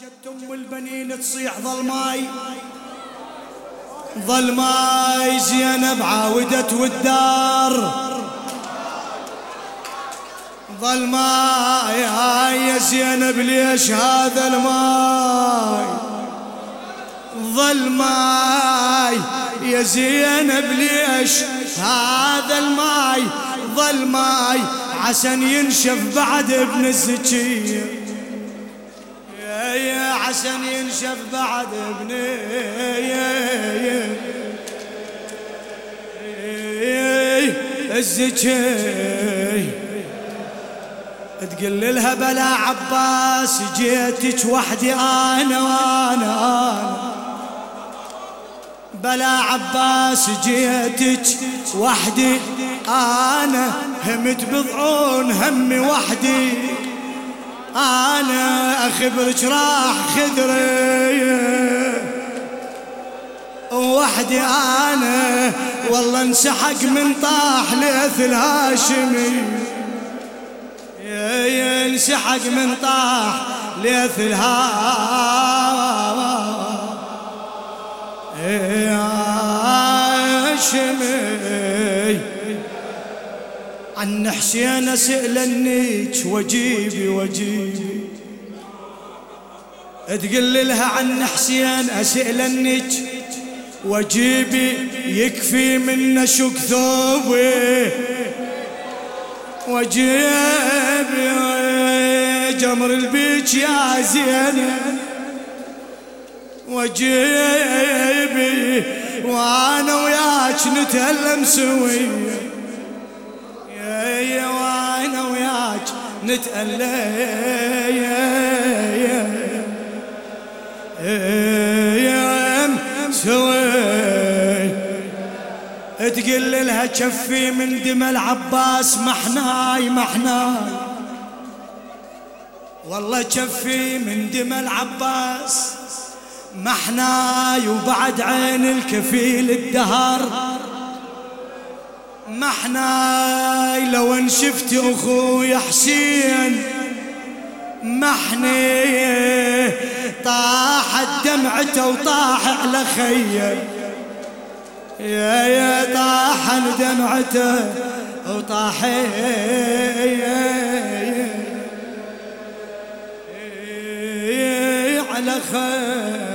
جت ام البنين تصيح ظلماي ظلماي زينب عاودت والدار ظلماي هاي يا زينب ليش هذا الماي ظلماي يا زينب ليش هذا الماي ظلماي عسن ينشف بعد ابن الزكية يا عسن ينشف بعد ابني الزكي تقل لها بلا عباس جيتك وحدي أنا بلا عباس جيتك وحدي أنا همت بضعون همي وحدي أنا أخبرك راح خدري وحدي أنا والله انسحق من طاح ليث الهاشمي انسحق من طاح ليث الهاشمي عن حسين سألنيك وجيبي تقل لها عن حسين أسألنيك وجيبي يكفي من شك ثوبي وجيبي جمر البيت يا زينة وجيبي وانا وياك نتألم سوية وانا وياك نتألم سوي تقل لها كفي من دم العباس محناي والله كفي من دم العباس محناي وبعد عين الكفيل الدهر محناي لو ان شفت اخوي حسين محني طاحت دمعته وطاح على خيي يا طاحن دمعته وطاح على خيي